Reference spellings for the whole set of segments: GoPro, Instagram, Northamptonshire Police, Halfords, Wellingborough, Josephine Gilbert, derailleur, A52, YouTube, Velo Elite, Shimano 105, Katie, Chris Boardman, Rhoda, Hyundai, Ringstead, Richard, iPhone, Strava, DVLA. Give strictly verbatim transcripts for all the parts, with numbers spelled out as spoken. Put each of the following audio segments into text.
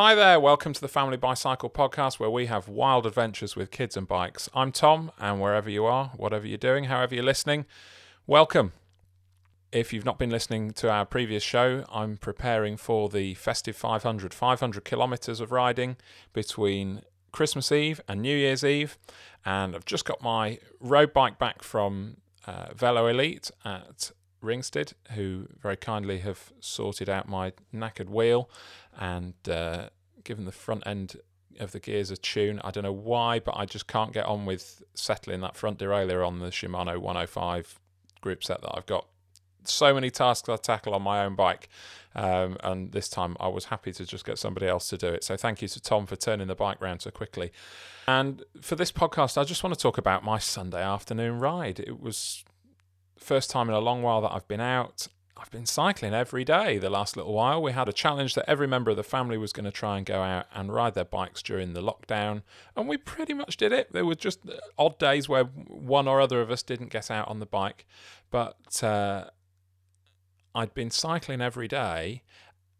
Hi there, welcome to the Family Bicycle Podcast, where we have wild adventures with kids and bikes. I'm Tom, and wherever you are, whatever you're doing, however you're listening, welcome. If you've not been listening to our previous show, I'm preparing for the festive five hundred, five hundred kilometres of riding between Christmas Eve and New Year's Eve, and I've just got my road bike back from uh, Velo Elite at Ringstead, who very kindly have sorted out my knackered wheel and uh, given the front end of the gears a tune. I don't know why, but I just can't get on with settling that front derailleur on the Shimano one oh five group set that I've got. So many tasks I tackle on my own bike, um, and this time I was happy to just get somebody else to do it. So thank you to Tom for turning the bike round so quickly. And for this podcast, I just want to talk about my Sunday afternoon ride. It was first time in a long while that I've been out. I've been cycling every day the last little while. We had a challenge that every member of the family was going to try and go out and ride their bikes during the lockdown, and we pretty much did it. There were just odd days where one or other of us didn't get out on the bike, but uh, I'd been cycling every day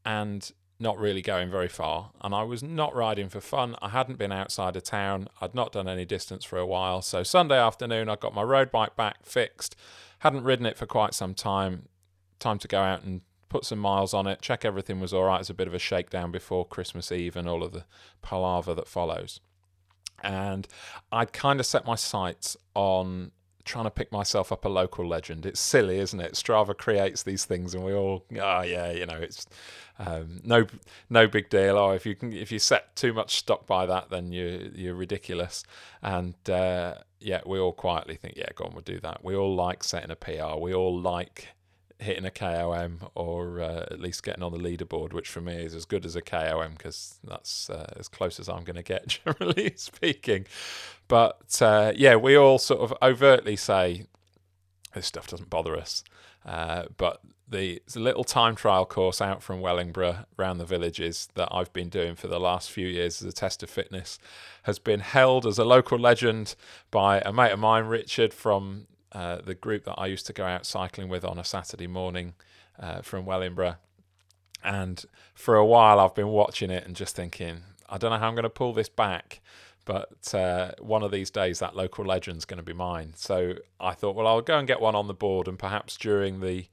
and not really going very far, and I was not riding for fun. I hadn't been outside of town. I'd not done any distance for a while. So Sunday afternoon, I got my road bike back fixed. Hadn't ridden it for quite some time. Time to go out and put some miles on it, check everything was all right. It's a bit of a shakedown before Christmas Eve and all of the palaver that follows. And I'd kind of set my sights on trying to pick myself up a local legend. It's silly, isn't it? Strava creates these things, and we all, oh yeah, you know, it's um, no no big deal. Or oh, if you can, if you set too much stock by that, then you you're ridiculous. And uh, yeah, we all quietly think, yeah, go on, we'll do that. We all like setting a P R. We all like hitting a K O M, or uh, at least getting on the leaderboard, which for me is as good as a K O M, because that's uh, as close as I'm going to get, generally speaking. But uh, yeah, we all sort of overtly say this stuff doesn't bother us. Uh, but the, the little time trial course out from Wellingborough round the villages that I've been doing for the last few years as a test of fitness has been held as a local legend by a mate of mine, Richard, from Uh, the group that I used to go out cycling with on a Saturday morning uh, from Wellingborough. And for a while I've been watching it and just thinking, I don't know how I'm going to pull this back, but uh, one of these days that local legend's going to be mine. So I thought, well, I'll go and get one on the board, and perhaps during the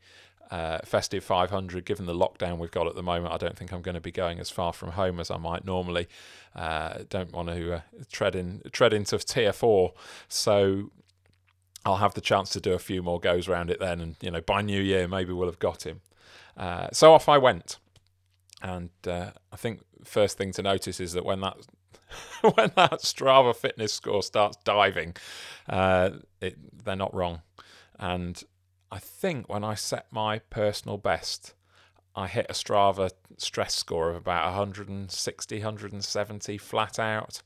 uh, festive five hundred, given the lockdown we've got at the moment, I don't think I'm going to be going as far from home as I might normally. Uh, don't want to uh, tread in, tread into tier four. So I'll have the chance to do a few more goes around it then, and you know, by New Year maybe we'll have got him. Uh, so off I went, and uh, I think first thing to notice is that when that when that Strava fitness score starts diving, uh, it, they're not wrong. And I think when I set my personal best, I hit a Strava stress score of about one hundred sixty, one hundred seventy flat out,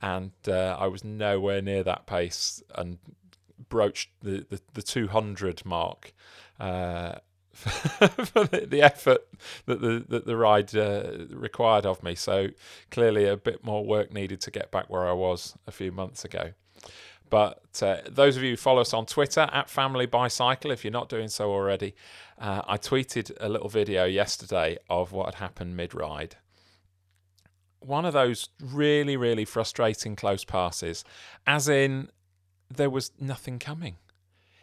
and uh, I was nowhere near that pace, and broached the, the, the two hundred mark uh, for the, the effort that the that the ride uh, required of me. So clearly a bit more work needed to get back where I was a few months ago. But uh, those of you who follow us on Twitter, at Family Bicycle, if you're not doing so already, uh, I tweeted a little video yesterday of what had happened mid-ride. One of those really, really frustrating close passes, as in there was nothing coming.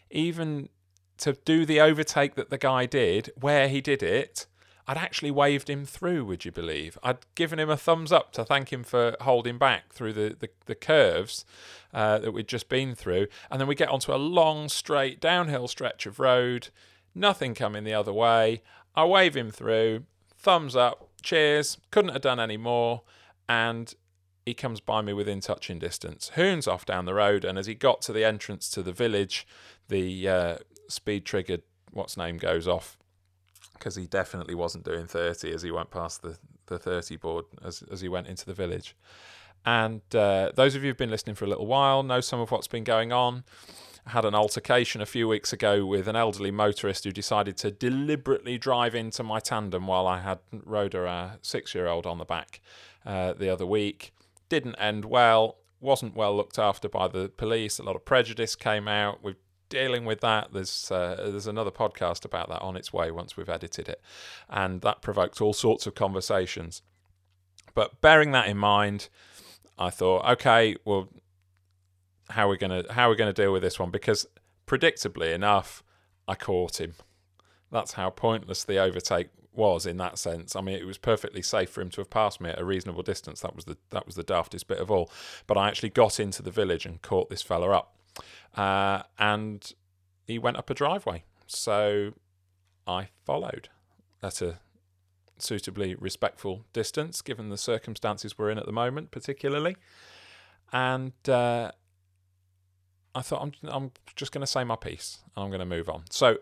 Even to do the overtake that the guy did, where he did it, I'd actually waved him through, would you believe? I'd given him a thumbs up to thank him for holding back through the, the, the curves uh, that we'd just been through. And then we get onto a long, straight, downhill stretch of road, nothing coming the other way. I wave him through, thumbs up, cheers, couldn't have done any more, and he comes by me within touching distance, hoons off down the road, and as he got to the entrance to the village, the uh, speed-triggered what's-name goes off, because he definitely wasn't doing thirty as he went past the, the thirty board as, as he went into the village. And uh, those of you who've been listening for a little while know some of what's been going on. I had an altercation a few weeks ago with an elderly motorist who decided to deliberately drive into my tandem while I had Rhoda, our six-year-old, on the back uh, the other week. Didn't end well, wasn't well looked after by the police. A lot of prejudice came out. We're dealing with that. There's uh, there's another podcast about that on its way once we've edited it. And that provoked all sorts of conversations. But bearing that in mind, I thought, okay, well, how are we gonna how are we gonna deal with this one? Because predictably enough, I caught him. That's how pointless the overtake was in that sense. I mean, it was perfectly safe for him to have passed me at a reasonable distance. That was the that was the daftest bit of all. But I actually got into the village and caught this fella up, uh, and he went up a driveway. So I followed at a suitably respectful distance, given the circumstances we're in at the moment, particularly. And uh, I thought, I'm I'm just going to say my piece and I'm going to move on. So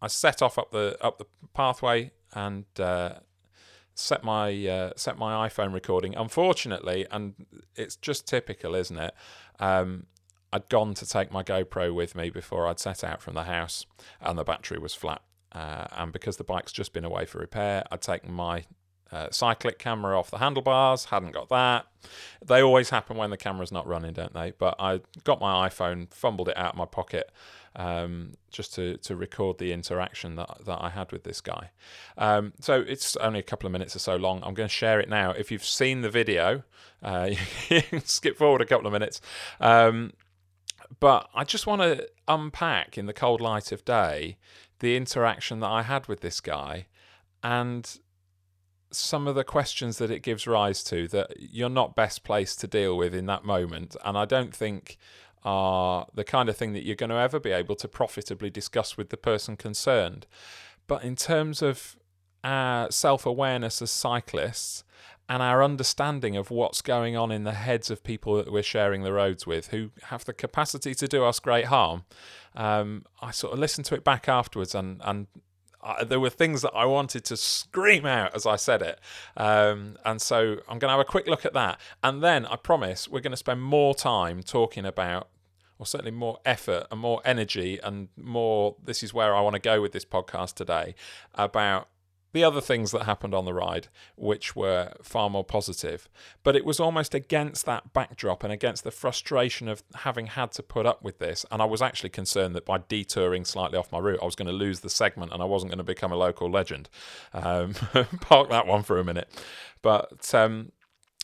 I set off up the up the pathway and uh, set my uh, set my iPhone recording. Unfortunately, and it's just typical, isn't it? Um, I'd gone to take my GoPro with me before I'd set out from the house, and the battery was flat. Uh, and because the bike's just been away for repair, I'd taken my uh, cyclic camera off the handlebars. Hadn't got that. They always happen when the camera's not running, don't they? But I got my iPhone, fumbled it out of my pocket, um, just to, to record the interaction that, that I had with this guy. Um, so it's only a couple of minutes or so long. I'm going to share it now. If you've seen the video, uh, you can skip forward a couple of minutes. Um, but I just want to unpack in the cold light of day the interaction that I had with this guy and some of the questions that it gives rise to that you're not best placed to deal with in that moment, and I don't think are the kind of thing that you're going to ever be able to profitably discuss with the person concerned. But in terms of our self-awareness as cyclists and our understanding of what's going on in the heads of people that we're sharing the roads with, who have the capacity to do us great harm, um, I sort of listened to it back afterwards, and and I, there were things that I wanted to scream out as I said it. Um, and so I'm going to have a quick look at that. And then I promise we're going to spend more time talking about, or certainly more effort and more energy and more, this is where I want to go with this podcast today, about the other things that happened on the ride, which were far more positive. But it was almost against that backdrop and against the frustration of having had to put up with this. And I was actually concerned that by detouring slightly off my route, I was going to lose the segment and I wasn't going to become a local legend. Um, park that one for a minute. But um,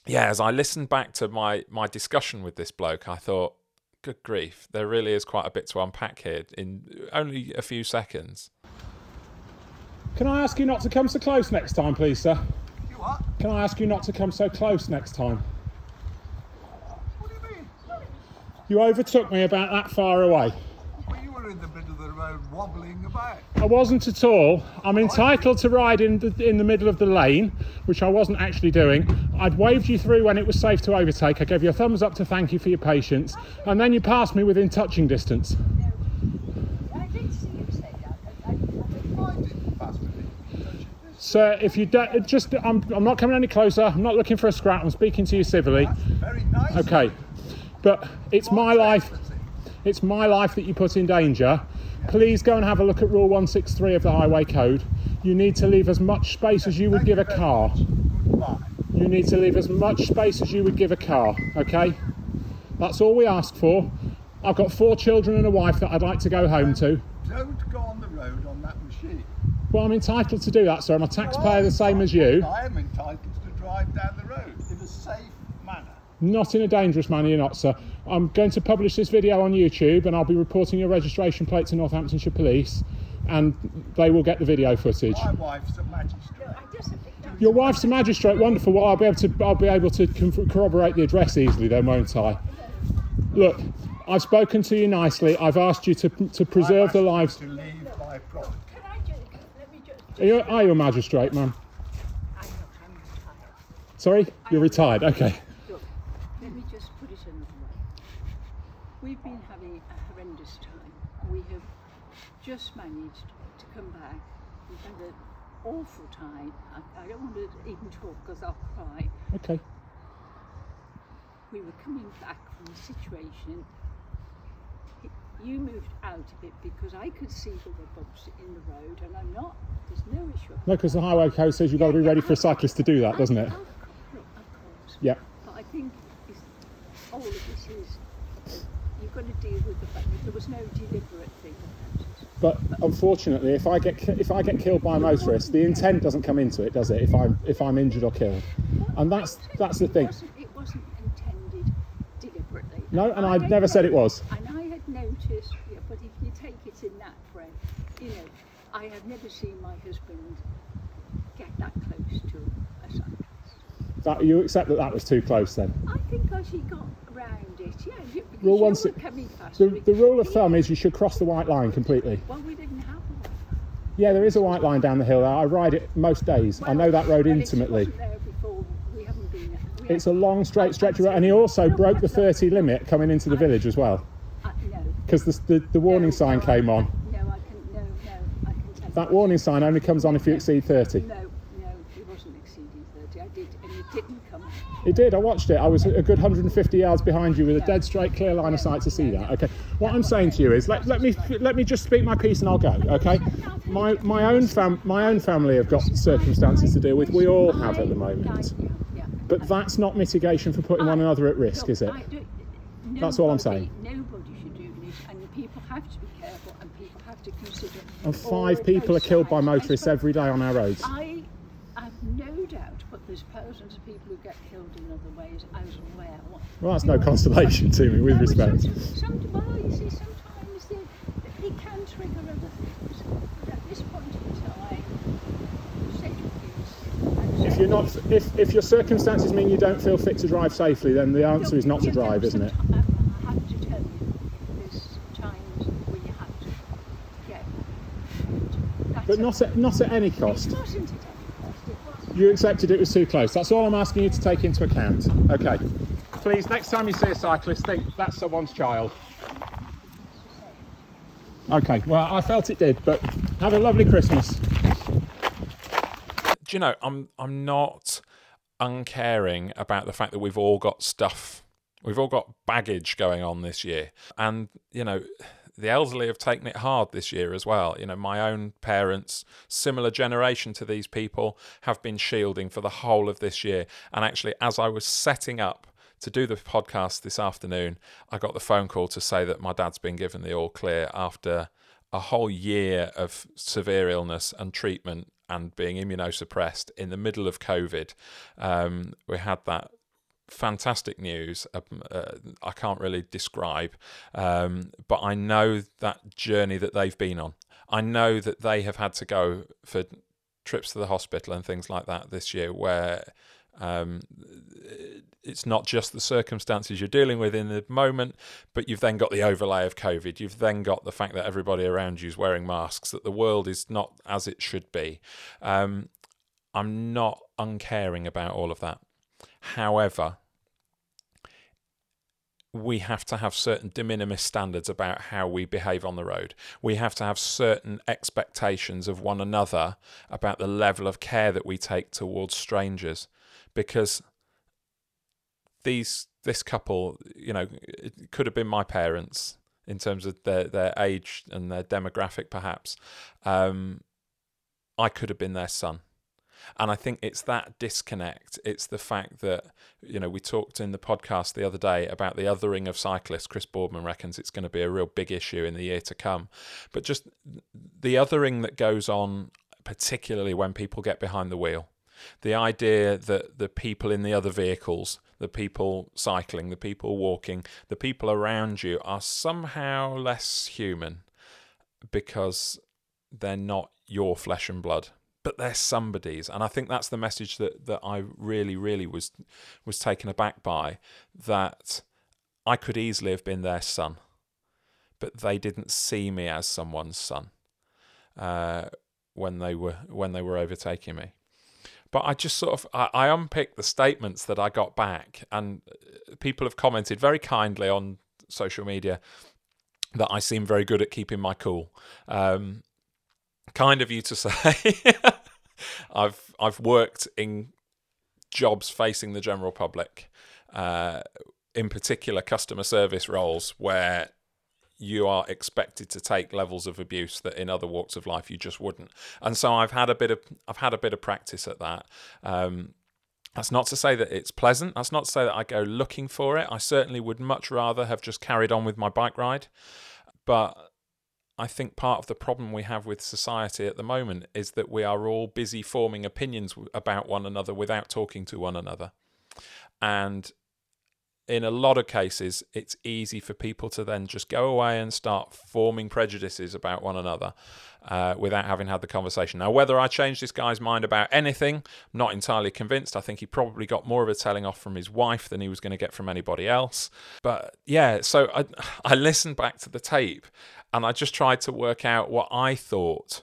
yeah, as I listened back to my, my discussion with this bloke, I thought, good grief, there really is quite a bit to unpack here in only a few seconds. Can I ask you not to come so close next time, please, sir? You what? Can I ask you not to come so close next time? What do you mean? You overtook me about that far away. Well, you were in the middle of the road wobbling about. I wasn't at all. I'm entitled to ride in the in the middle of the lane, which I wasn't actually doing. I'd waved you through when it was safe to overtake. I gave you a thumbs up to thank you for your patience, and then you passed me within touching distance. So if you don't, just, I'm, I'm not coming any closer, I'm not looking for a scrap, I'm speaking to you civilly. That's very nice. Okay, but it's my life, it's my life that you put in danger. Please go and have a look at Rule one six three of the Highway Code. You need to leave as much space as you would give a car. You need to leave as much space as you would give a car, okay? That's all we ask for. I've got four children and a wife that I'd like to go home to. Don't go on the road on that machine. Well, I'm entitled to do that, sir. I'm a taxpayer the same as you. I am entitled to drive down the road in a safe manner. Not in a dangerous manner, you're not, sir. I'm going to publish this video on YouTube and I'll be reporting your registration plate to Northamptonshire Police and they will get the video footage. My wife's a magistrate. Your wife's a magistrate, wonderful. Well, I'll be able to, I'll be able to corroborate the address easily then, won't I? Look, I've spoken to you nicely. I've asked you to, to preserve the lives. To leave by property. Are you, are you a magistrate, ma'am? I'm not, I'm retired. Sorry? You're retired, okay. Look, let me just put it another way. We've been having a horrendous time. We have just managed to come back. We've had an awful time. I, I don't want to even talk because I'll cry. Okay. We were coming back from a situation. You moved out a bit because I could see there were bumps in the road and I'm not, there's no issue. No, because the Highway Code says you've got to be ready for a cyclist to do that, doesn't it? Of course. Yeah. But I think it's, all of this is, you've got to deal with the fact that there was no deliberate thing that happens. But unfortunately, if I get if I get killed by a motorist, the intent doesn't come into it, does it? If I'm if I'm injured or killed. Well, And that's that's the thing. It wasn't, it wasn't intended deliberately. No, and I've never said it was. And I had noticed, yeah, but if you take it in that frame, you know, I have never seen my husband get that close to a cyclist. That, you accept that that was too close then? I think as he got round it, yeah. You, well, once it, the, the rule of thumb is you should cross the white line completely. Well, we didn't have a white line. Yeah, there is a white line down the hill. I ride it most days. Well, I know that road intimately. It's a long straight stretch of road, and he also broke the thirty limit coming into the village as well. Because the, the the warning sign came on. No, I can no no I can. That warning sign only comes on if you exceed thirty. No, no, it wasn't exceeding thirty. I did, and it didn't come on. It did. I watched it. I was a good one hundred and fifty yards behind you with a dead straight, clear line of sight to see that. Okay. What I'm saying to you is, let let me let me just speak my piece and I'll go. Okay. My my own fam my own family have got circumstances to deal with. We all have at the moment. But that's not mitigation for putting I, one another at risk, no, is it? Nobody, that's all I'm saying. Nobody should do this, and people have to be careful, and people have to consider. And five people are killed by motorists every day on our roads. I have no doubt, but there's thousands of people who get killed in other ways as well. Well, that's no consolation to me, with respect. Sometimes, well, you see, sometimes they, they can trigger other things. But at this point in time, If you're not, if if your circumstances mean you don't feel fit to drive safely, then the answer is not to drive, isn't it? I have to tell you, there's times when you have to get. But not at not at any cost. It wasn't at any cost. You accepted it was too close. That's all I'm asking you to take into account. Okay, please. Next time you see a cyclist, think that's someone's child. Okay. Well, I felt it did, but have a lovely Christmas. You know, I'm I'm not uncaring about the fact that we've all got stuff, we've all got baggage going on this year, and you know, the elderly have taken it hard this year as well. You know, my own parents, similar generation to these people, have been shielding for the whole of this year. And actually, as I was setting up to do the podcast this afternoon, I got the phone call to say that my dad's been given the all clear after a whole year of severe illness and treatment and being immunosuppressed in the middle of COVID. Um, we had that fantastic news. Uh, uh, I can't really describe, um, but I know that journey that they've been on. I know that they have had to go for trips to the hospital and things like that this year, where um, it's not just the circumstances you're dealing with in the moment, but you've then got the overlay of COVID. You've then got the fact that everybody around you is wearing masks, that the world is not as it should be. Um, I'm not uncaring about all of that. However, we have to have certain de minimis standards about how we behave on the road. We have to have certain expectations of one another about the level of care that we take towards strangers, because These this couple, you know, it could have been my parents in terms of their, their age and their demographic, perhaps. Um, I could have been their son. And I think it's that disconnect. It's the fact that, you know, we talked in the podcast the other day about the othering of cyclists. Chris Boardman reckons it's going to be a real big issue in the year to come. But just the othering that goes on, particularly when people get behind the wheel. The idea that the people in the other vehicles, the people cycling, the people walking, the people around you are somehow less human because they're not your flesh and blood, but they're somebody's. And I think that's the message that, that I really, really was was taken aback by, that I could easily have been their son, but they didn't see me as someone's son uh, when they were when they were overtaking me. But I just sort of, I, I unpicked the statements that I got back, and people have commented very kindly on social media that I seem very good at keeping my cool. Um, kind of you to say. I've I've worked in jobs facing the general public, uh, in particular customer service roles, where you are expected to take levels of abuse that in other walks of life you just wouldn't. And so I've had a bit of I've had a bit of practice at that. Um, that's not to say that it's pleasant. That's not to say that I go looking for it. I certainly would much rather have just carried on with my bike ride. But I think part of the problem we have with society at the moment is that we are all busy forming opinions about one another without talking to one another. And in a lot of cases, it's easy for people to then just go away and start forming prejudices about one another uh, without having had the conversation. Now, whether I changed this guy's mind about anything, I'm not entirely convinced. I think he probably got more of a telling off from his wife than he was going to get from anybody else. But yeah, so I, I listened back to the tape and I just tried to work out what I thought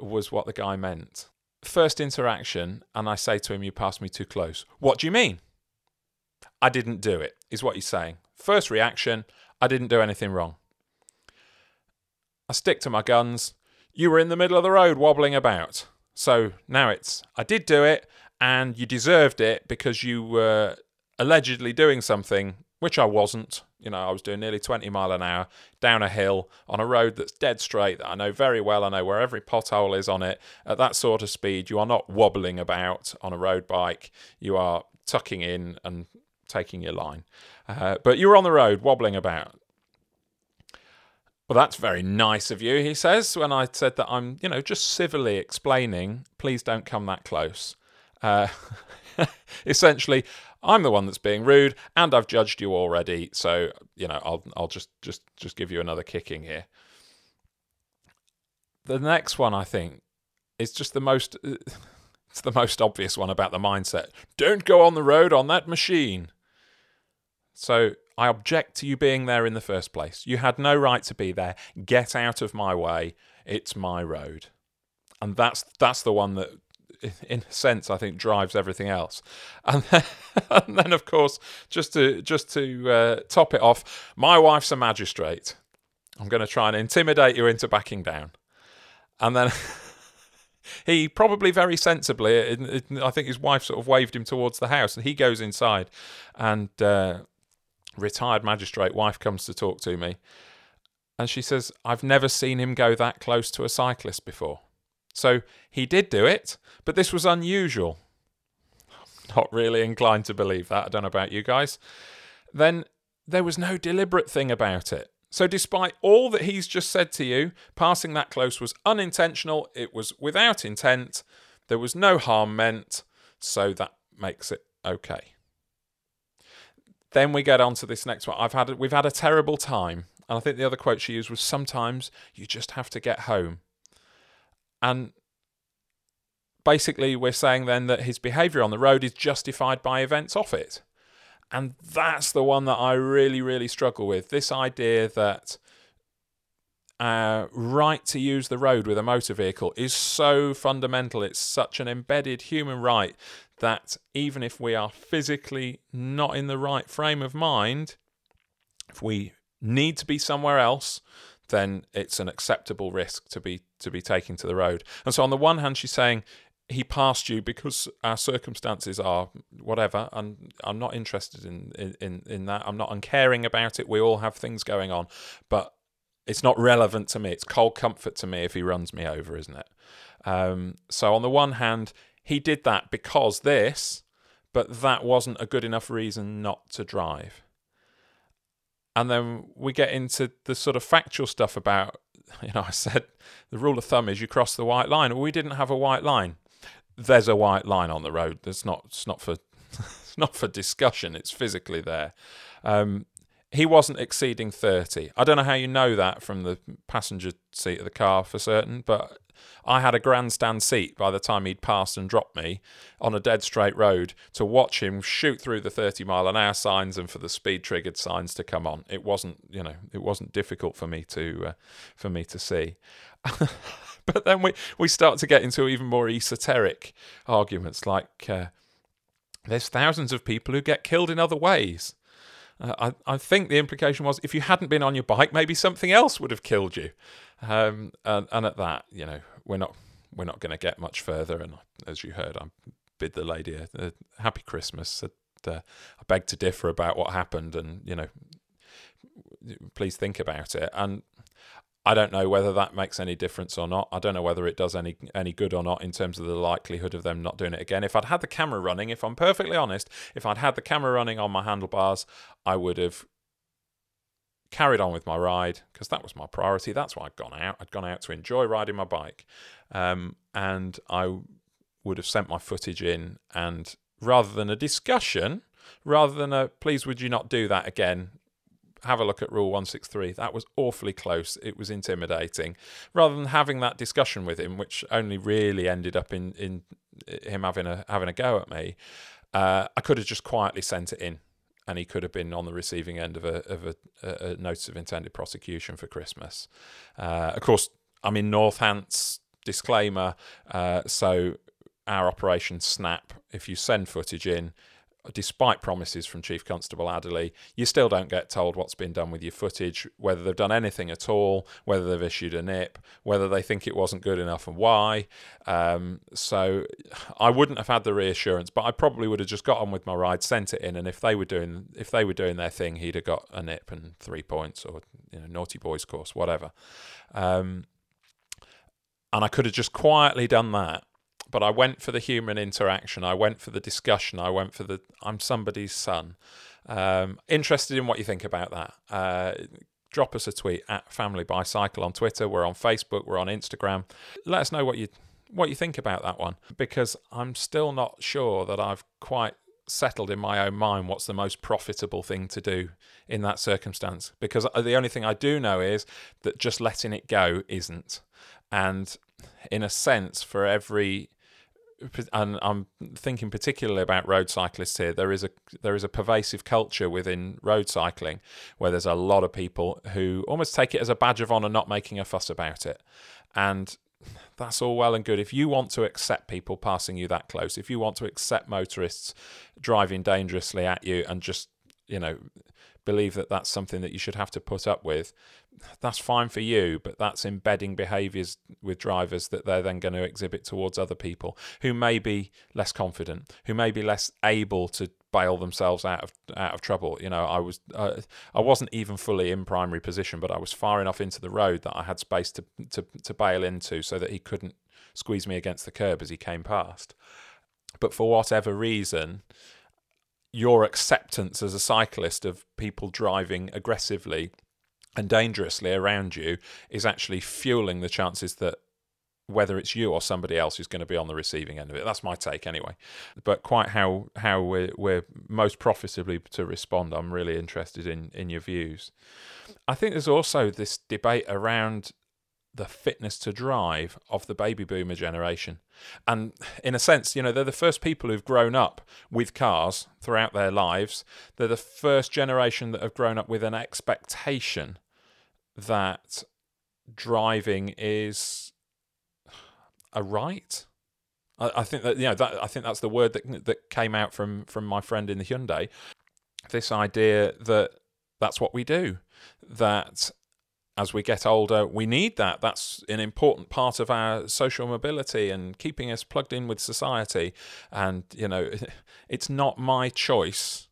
was what the guy meant. First interaction, and I say to him, "You passed me too close." "What do you mean?" "I didn't do it," is what he's saying. First reaction, I didn't do anything wrong. I stick to my guns. You were in the middle of the road wobbling about. So now it's, I did do it, and you deserved it because you were allegedly doing something, which I wasn't. You know, I was doing nearly twenty mile an hour down a hill on a road that's dead straight, that I know very well. I know where every pothole is on it. At that sort of speed, you are not wobbling about on a road bike. You are tucking in and taking your line, uh, but you were on the road wobbling about. "Well, that's very nice of you," he says, when I said that I'm, you know, just civilly explaining, please don't come that close. Uh, essentially, I'm the one that's being rude, and I've judged you already, so you know, I'll I'll just just just give you another kicking here. The next one, I think, is just the most. Uh, it's the most obvious one about the mindset. "Don't go on the road on that machine." So I object to you being there in the first place. You had no right to be there. Get out of my way. It's my road. And that's that's the one that, in a sense, I think drives everything else. And then, and then of course, just to just to uh, top it off, "My wife's a magistrate. I'm going to try and intimidate you into backing down." And then he probably very sensibly, I think his wife sort of waved him towards the house, and he goes inside, and uh, retired magistrate wife comes to talk to me, and she says, "I've never seen him go that close to a cyclist before." So he did do it, but this was unusual. I'm not really inclined to believe that. I don't know about you guys. Then there was no deliberate thing about it. So despite all that he's just said to you, passing that close was unintentional. It was without intent. There was no harm meant. So that makes it okay. Then we get on to this next one. I've had we've had a terrible time. And I think the other quote she used was, "Sometimes you just have to get home." And basically we're saying then that his behaviour on the road is justified by events off it. And that's the one that I really, really struggle with. This idea that uh, right to use the road with a motor vehicle is so fundamental. It's such an embedded human right that even if we are physically not in the right frame of mind, if we need to be somewhere else, then it's an acceptable risk to be to be taken to the road. And so on the one hand, she's saying, he passed you because our circumstances are whatever, and I'm not interested in, in, in that. I'm not uncaring about it. We all have things going on, but it's not relevant to me. It's cold comfort to me if he runs me over, isn't it? Um, so on the one hand, he did that because this, but that wasn't a good enough reason not to drive. And then we get into the sort of factual stuff about, you know, I said the rule of thumb is you cross the white line. Well, we didn't have a white line. There's a white line on the road. That's not. It's not for. It's not for discussion. It's physically there. Um, he wasn't exceeding thirty. I don't know how you know that from the passenger seat of the car for certain, but I had a grandstand seat by the time he'd passed and dropped me on a dead straight road to watch him shoot through the thirty mile an hour signs and for the speed triggered signs to come on. It wasn't, you know, it wasn't difficult for me to uh, for me to see. But then we, we start to get into even more esoteric arguments like uh, there's thousands of people who get killed in other ways. Uh, I, I think the implication was if you hadn't been on your bike, maybe something else would have killed you. Um, and, and at that, you know, we're not we're not going to get much further. And as you heard, I bid the lady a, a happy Christmas. And, uh, I beg to differ about what happened, and you know, please think about it. And I don't know whether that makes any difference or not. I don't know whether it does any any good or not in terms of the likelihood of them not doing it again. If I'd had the camera running, if I'm perfectly honest, if I'd had the camera running on my handlebars, I would have carried on with my ride because that was my priority. That's why I'd gone out. I'd gone out to enjoy riding my bike. Um, and I would have sent my footage in, and rather than a discussion, rather than a please would you not do that again, have a look at rule one six three, that was awfully close, it was intimidating, rather than having that discussion with him, which only really ended up in in him having a having a go at me, uh I could have just quietly sent it in, and he could have been on the receiving end of a of a, a notice of intended prosecution for Christmas. Uh of course, I'm in Northants, disclaimer, uh so our operation Snap, if you send footage in, despite promises from Chief Constable Adderley, you still don't get told what's been done with your footage, whether they've done anything at all, whether they've issued a nip, whether they think it wasn't good enough and why. Um, so I wouldn't have had the reassurance, but I probably would have just got on with my ride, sent it in, and if they were doing if they were doing their thing, he'd have got a nip and three points or, you know, naughty boys course, whatever. Um, and I could have just quietly done that. But I went for the human interaction. I went for the discussion. I went for the I'm somebody's son. Um, interested in what you think about that. Uh, drop us a tweet at Family Bicycle on Twitter. We're on Facebook. We're on Instagram. Let us know what you what you think about that one, because I'm still not sure that I've quite settled in my own mind what's the most profitable thing to do in that circumstance. Because the only thing I do know is that just letting it go isn't. And in a sense, for every and I'm thinking particularly about road cyclists here, there is a there is a pervasive culture within road cycling where there's a lot of people who almost take it as a badge of honour not making a fuss about it. And that's all well and good. If you want to accept people passing you that close, if you want to accept motorists driving dangerously at you and just, you know, believe that that's something that you should have to put up with, that's fine for you, but that's embedding behaviours with drivers that they're then going to exhibit towards other people who may be less confident, who may be less able to bail themselves out of out of trouble. You know, I was uh, I wasn't even fully in primary position, but I was far enough into the road that I had space to to, to bail into so that he couldn't squeeze me against the curb as he came past. But for whatever reason, your acceptance as a cyclist of people driving aggressively and dangerously around you is actually fueling the chances that whether it's you or somebody else who's going to be on the receiving end of it. That's my take anyway. But quite how how we're, we're most profitably to respond, I'm really interested in, in your views. I think there's also this debate around the fitness to drive of the baby boomer generation. And in a sense, you know, they're the first people who've grown up with cars throughout their lives. They're the first generation that have grown up with an expectation that driving is a right. I, I think that, you know, that I think that's the word that that came out from from my friend in the Hyundai. This idea that that's what we do, that as we get older, we need that. That's an important part of our social mobility and keeping us plugged in with society. And, you know, it's not my choice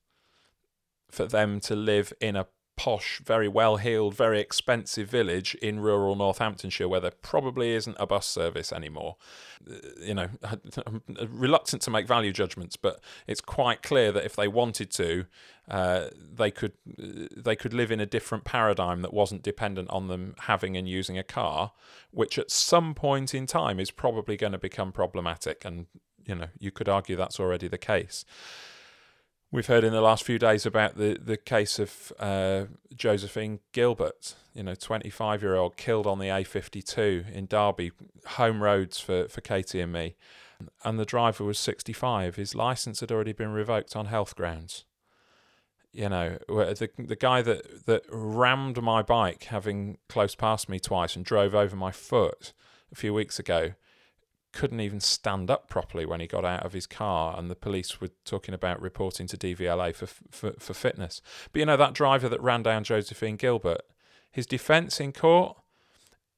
for them to live in a posh, very well-heeled, very expensive village in rural Northamptonshire where there probably isn't a bus service anymore. You know, I'm reluctant to make value judgments, but it's quite clear that if they wanted to, uh, they could they could live in a different paradigm that wasn't dependent on them having and using a car, which at some point in time is probably going to become problematic. And, you know, you could argue that's already the case. We've heard in the last few days about the, the case of uh, Josephine Gilbert, you know, twenty-five-year-old killed on the A fifty-two in Derby, home roads for, for Katie and me. And the driver was sixty-five. His licence had already been revoked on health grounds. You know, the the guy that, that rammed my bike, having close past me twice and drove over my foot a few weeks ago, couldn't even stand up properly when he got out of his car, and the police were talking about reporting to D V L A for, for for fitness. But, you know, that driver that ran down Josephine Gilbert, his defence in court,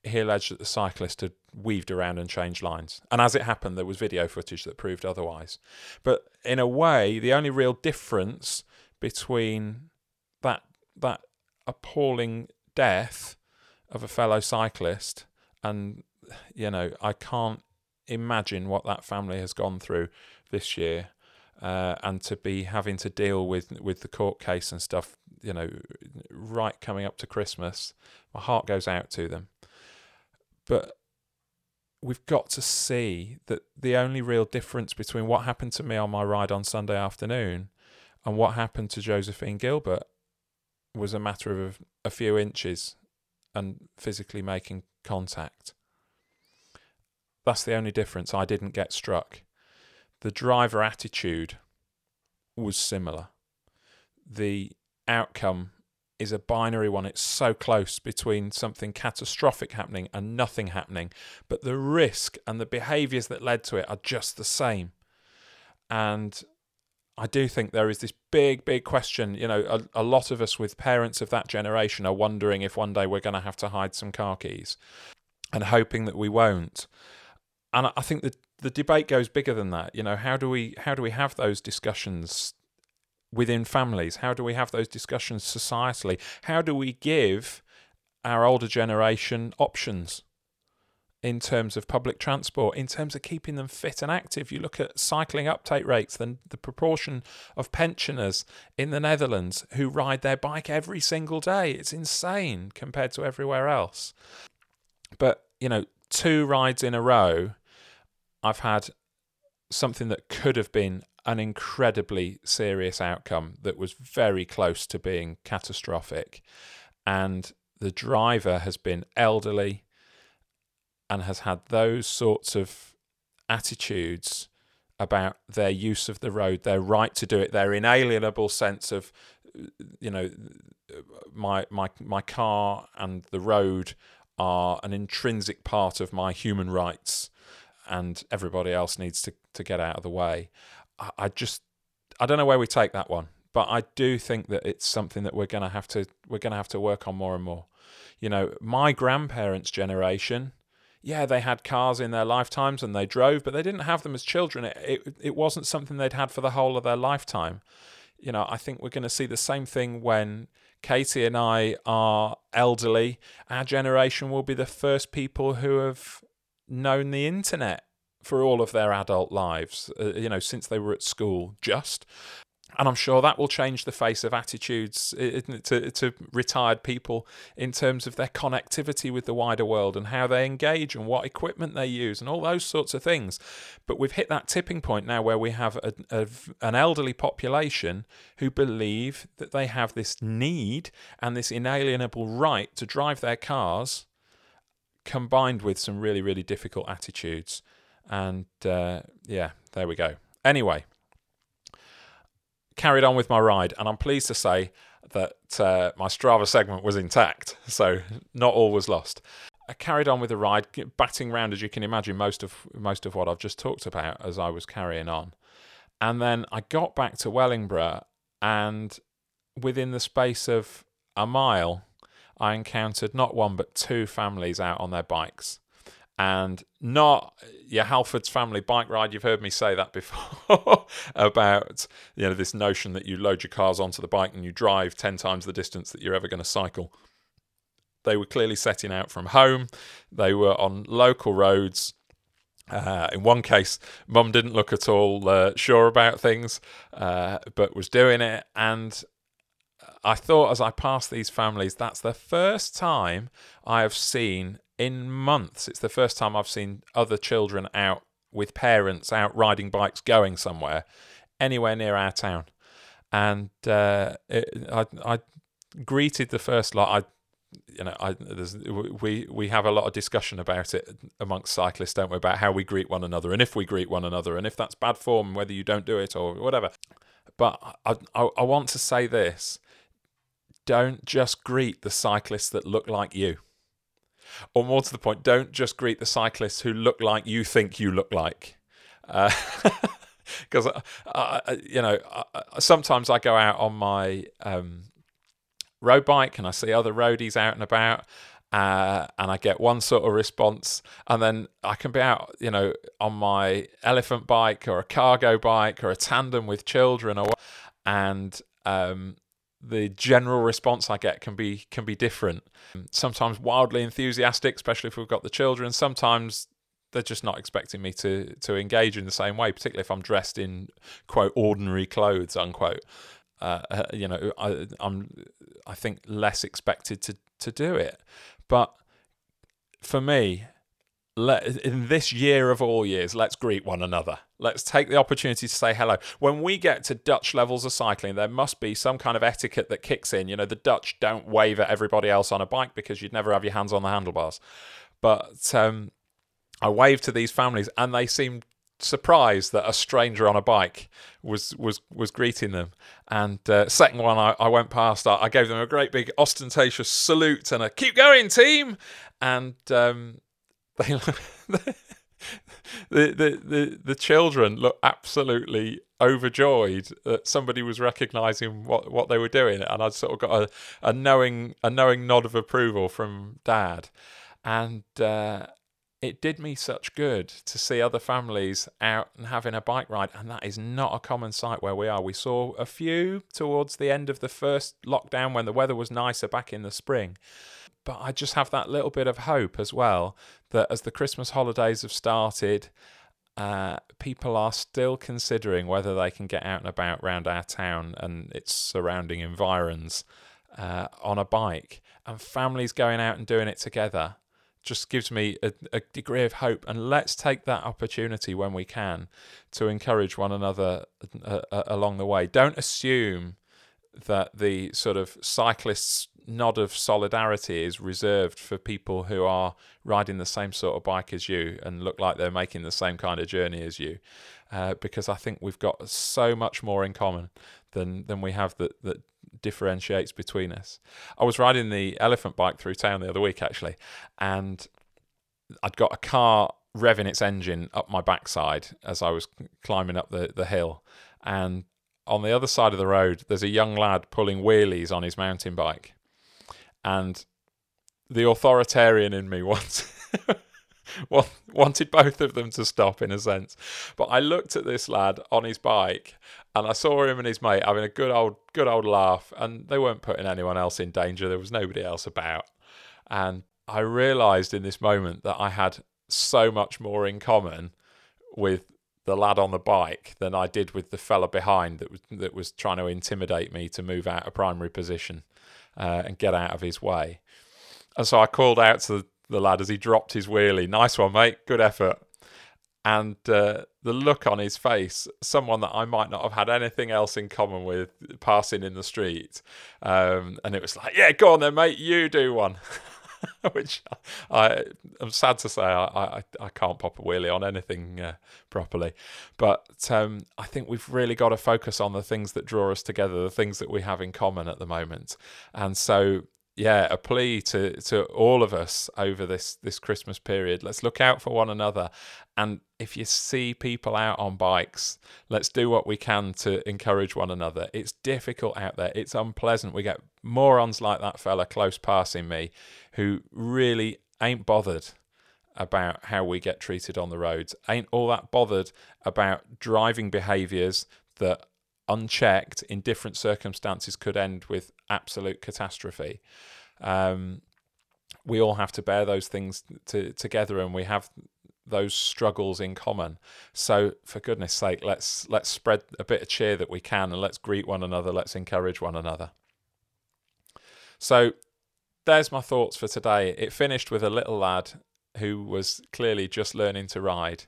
he alleged that the cyclist had weaved around and changed lines. And as it happened, there was video footage that proved otherwise. But in a way, the only real difference between that that appalling death of a fellow cyclist and, you know, I can't imagine what that family has gone through this year. uh, and to be having to deal with with the court case and stuff, you know, right coming up to Christmas, my heart goes out to them. But we've got to see that the only real difference between what happened to me on my ride on Sunday afternoon and what happened to Josephine Gilbert was a matter of a few inches and physically making contact. That's the only difference. I didn't get struck. The driver attitude was similar. The outcome is a binary one. It's so close between something catastrophic happening and nothing happening, but the risk and the behaviours that led to it are just the same. And I do think there is this big, big question. You know, a, a lot of us with parents of that generation are wondering if one day we're going to have to hide some car keys and hoping that we won't. And I think the the debate goes bigger than that. You know, how do we how do we have those discussions within families? How do we have those discussions societally? How do we give our older generation options in terms of public transport, in terms of keeping them fit and active? You look at cycling uptake rates, then the proportion of pensioners in the Netherlands who ride their bike every single day. It's insane compared to everywhere else. But, you know, two rides in a row, I've had something that could have been an incredibly serious outcome that was very close to being catastrophic. And the driver has been elderly and has had those sorts of attitudes about their use of the road, their right to do it, their inalienable sense of, you know, my my my car and the road are an intrinsic part of my human rights, and everybody else needs to, to get out of the way. I, I just, I don't know where we take that one, but I do think that it's something that we're going to have to, we're going to have to work on more and more. You know, my grandparents' generation, yeah, they had cars in their lifetimes and they drove, but they didn't have them as children. It, it, it wasn't something they'd had for the whole of their lifetime. You know, I think we're going to see the same thing when Katie and I are elderly. Our generation will be the first people who have known the internet for all of their adult lives, uh, you know, since they were at school, just. And I'm sure that will change the face of attitudes, isn't it, to, to retired people in terms of their connectivity with the wider world and how they engage and what equipment they use and all those sorts of things. But we've hit that tipping point now where we have a, a, an elderly population who believe that they have this need and this inalienable right to drive their cars, combined with some really, really difficult attitudes. And uh, yeah, there we go. Anyway, carried on with my ride, and I'm pleased to say that uh, my Strava segment was intact, so not all was lost. I carried on with the ride, batting round, as you can imagine, most of most of what I've just talked about as I was carrying on. And then I got back to Wellingborough, and within the space of a mile, I encountered not one but two families out on their bikes. And not your Halfords family bike ride. You've heard me say that before about, you know, this notion that you load your cars onto the bike and you drive ten times the distance that you're ever going to cycle. They were clearly setting out from home. They were on local roads. Uh, in one case, mum didn't look at all uh, sure about things, uh, but was doing it. And I thought as I passed these families, that's the first time I have seen in months, it's the first time I've seen other children out with parents, out riding bikes, going somewhere, anywhere near our town. And uh, it, I, I greeted the first lot. I, you know, I we we have a lot of discussion about it amongst cyclists, don't we, about how we greet one another, and if we greet one another, and if that's bad form, whether you don't do it or whatever. But I I, I want to say this: don't just greet the cyclists that look like you. Or more to the point, don't just greet the cyclists who look like you think you look like. Because, uh, uh, you know, uh, sometimes I go out on my um, road bike and I see other roadies out and about, uh, and I get one sort of response. And then I can be out, you know, on my elephant bike or a cargo bike or a tandem with children, or and um the general response I get can be can be different. Sometimes wildly enthusiastic, especially if we've got the children. Sometimes they're just not expecting me to to engage in the same way, particularly if I'm dressed in, quote, ordinary clothes, unquote. Uh, you know, I, I'm, I think, less expected to, to do it. But for me, let, in this year of all years, let's greet one another. Let's take the opportunity to say hello. When we get to Dutch levels of cycling, there must be some kind of etiquette that kicks in. You know, the Dutch don't wave at everybody else on a bike because you'd never have your hands on the handlebars. But um, I waved to these families and they seemed surprised that a stranger on a bike was was was greeting them. And uh, second one I, I went past, I, I gave them a great big ostentatious salute and a keep going team, and um they the, the the the children looked absolutely overjoyed that somebody was recognizing what what they were doing. And I'd sort of got a, a knowing a knowing nod of approval from Dad, and uh it did me such good to see other families out and having a bike ride. And that is not a common sight where we are. We saw a few towards the end of the first lockdown when the weather was nicer back in the spring. But I just have that little bit of hope as well that as the Christmas holidays have started, uh, people are still considering whether they can get out and about around our town and its surrounding environs uh, on a bike. And families going out and doing it together just gives me a, a degree of hope. And let's take that opportunity when we can to encourage one another uh, uh, along the way. Don't assume that the sort of cyclist's nod of solidarity is reserved for people who are riding the same sort of bike as you and look like they're making the same kind of journey as you, uh, because I think we've got so much more in common than than we have that that differentiates between us. I was riding the elephant bike through town the other week, actually, and I'd got a car revving its engine up my backside as I was climbing up the, the hill. And on the other side of the road, there's a young lad pulling wheelies on his mountain bike. And the authoritarian in me wants... Well, wanted both of them to stop, in a sense. But I looked at this lad on his bike and I saw him and his mate having a good old good old laugh, and they weren't putting anyone else in danger. There was nobody else about. And I realised in this moment that I had so much more in common with the lad on the bike than I did with the fella behind that was, that was trying to intimidate me to move out of primary position uh, and get out of his way. And so I called out to the the lad as he dropped his wheelie, "Nice one, mate, good effort." And uh, the look on his face, someone that I might not have had anything else in common with passing in the street, um, and it was like, "Yeah, go on then, mate, you do one." Which I, I'm sad to say I, I, I can't pop a wheelie on anything uh, properly, but um, I think we've really got to focus on the things that draw us together, the things that we have in common at the moment. And so yeah, a plea to, to all of us over this, this Christmas period. Let's look out for one another. And if you see people out on bikes, let's do what we can to encourage one another. It's difficult out there. It's unpleasant. We get morons like that fella close passing me who really ain't bothered about how we get treated on the roads, ain't all that bothered about driving behaviours that unchecked in different circumstances could end with absolute catastrophe. Um, we all have to bear those things to, together, and we have those struggles in common. So for goodness sake, let's let's spread a bit of cheer that we can, and let's greet one another, let's encourage one another. So there's my thoughts for today. It finished with a little lad who was clearly just learning to ride,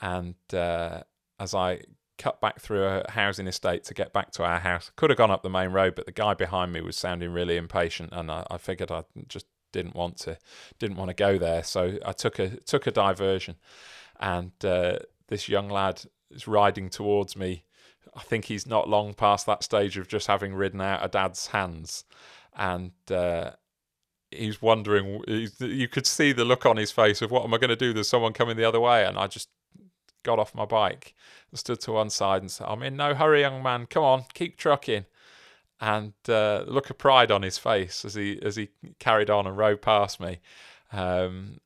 and uh, as I cut back through a housing estate to get back to our house. Could have gone up the main road, but the guy behind me was sounding really impatient, and I, I figured I just didn't want to, didn't want to go there. So I took a took a diversion, and uh, this young lad is riding towards me. I think he's not long past that stage of just having ridden out of Dad's hands, and uh, he's wondering. He's, you could see the look on his face of what am I going to do? There's someone coming the other way, and I just got off my bike, stood to one side and said, "I'm in no hurry, young man. Come on, keep trucking." And uh, look of pride on his face as he as he carried on and rode past me. Um,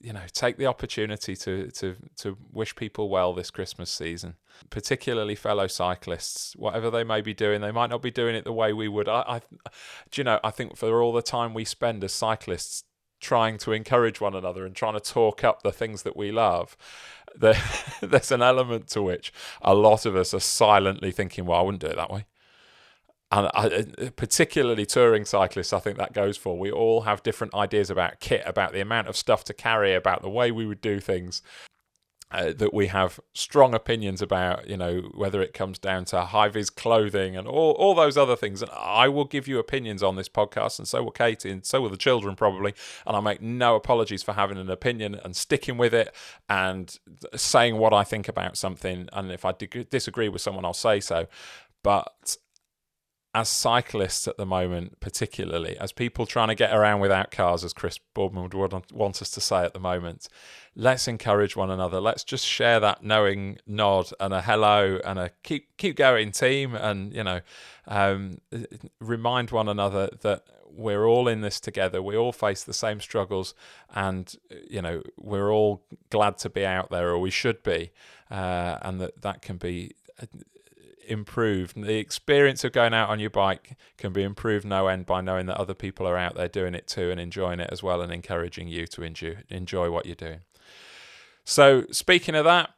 you know, take the opportunity to to to wish people well this Christmas season, particularly fellow cyclists. Whatever they may be doing, they might not be doing it the way we would. I, I do you know? I think for all the time we spend as cyclists trying to encourage one another and trying to talk up the things that we love, there, there's an element to which a lot of us are silently thinking, well, I wouldn't do it that way. And I, particularly touring cyclists, I think that goes for. We all have different ideas about kit, about the amount of stuff to carry, about the way we would do things, uh, that we have strong opinions about, you know, whether it comes down to high-vis clothing and all, all those other things. And I will give you opinions on this podcast, and so will Katie, and so will the children probably. And I make no apologies for having an opinion and sticking with it and saying what I think about something. And if I dig- disagree with someone, I'll say so. But as cyclists at the moment, particularly, as people trying to get around without cars, as Chris Boardman would want us to say at the moment, let's encourage one another. Let's just share that knowing nod and a hello and a keep keep going, team, and, you know, um, remind one another that we're all in this together. We all face the same struggles, and, you know, we're all glad to be out there, or we should be, uh, and that that can be improved. The experience of going out on your bike can be improved no end by knowing that other people are out there doing it too and enjoying it as well, and encouraging you to enjoy, enjoy what you're doing. So, speaking of that,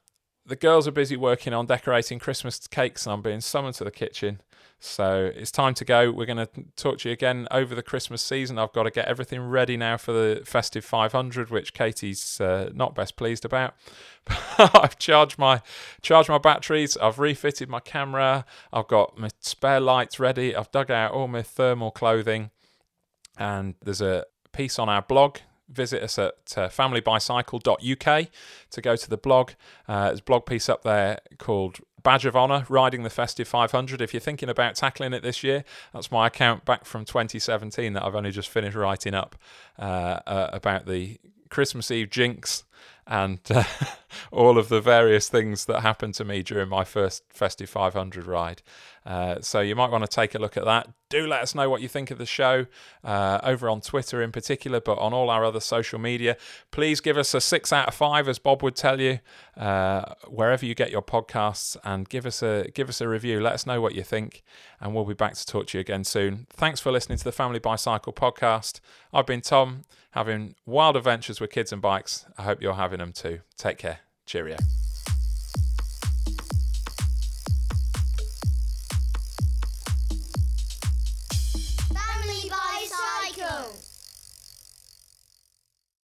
the girls are busy working on decorating Christmas cakes, and I'm being summoned to the kitchen. So it's time to go. We're going to talk to you again over the Christmas season. I've got to get everything ready now for the festive five hundred, which Katie's uh, not best pleased about. I've charged my charged my batteries. I've refitted my camera. I've got my spare lights ready. I've dug out all my thermal clothing. And there's a piece on our blog. Visit us at uh, family bicycle dot U K to go to the blog. Uh, there's a blog piece up there called Badge of Honour, Riding the Festive five hundred. If you're thinking about tackling it this year, that's my account back from twenty seventeen that I've only just finished writing up uh, uh, about the Christmas Eve jinx and uh, all of the various things that happened to me during my first Festive five hundred ride. Uh, so you might want to take a look at that. Do let us know what you think of the show uh, over on Twitter in particular, but on all our other social media. Please give us a six out of five, as Bob would tell you, uh, wherever you get your podcasts, and give us a give us a review. Let us know what you think, and we'll be back to talk to you again soon. Thanks for listening to the Family Bicycle podcast. I've been Tom, having wild adventures with kids and bikes. I hope you're having them too. Take care. Cheerio.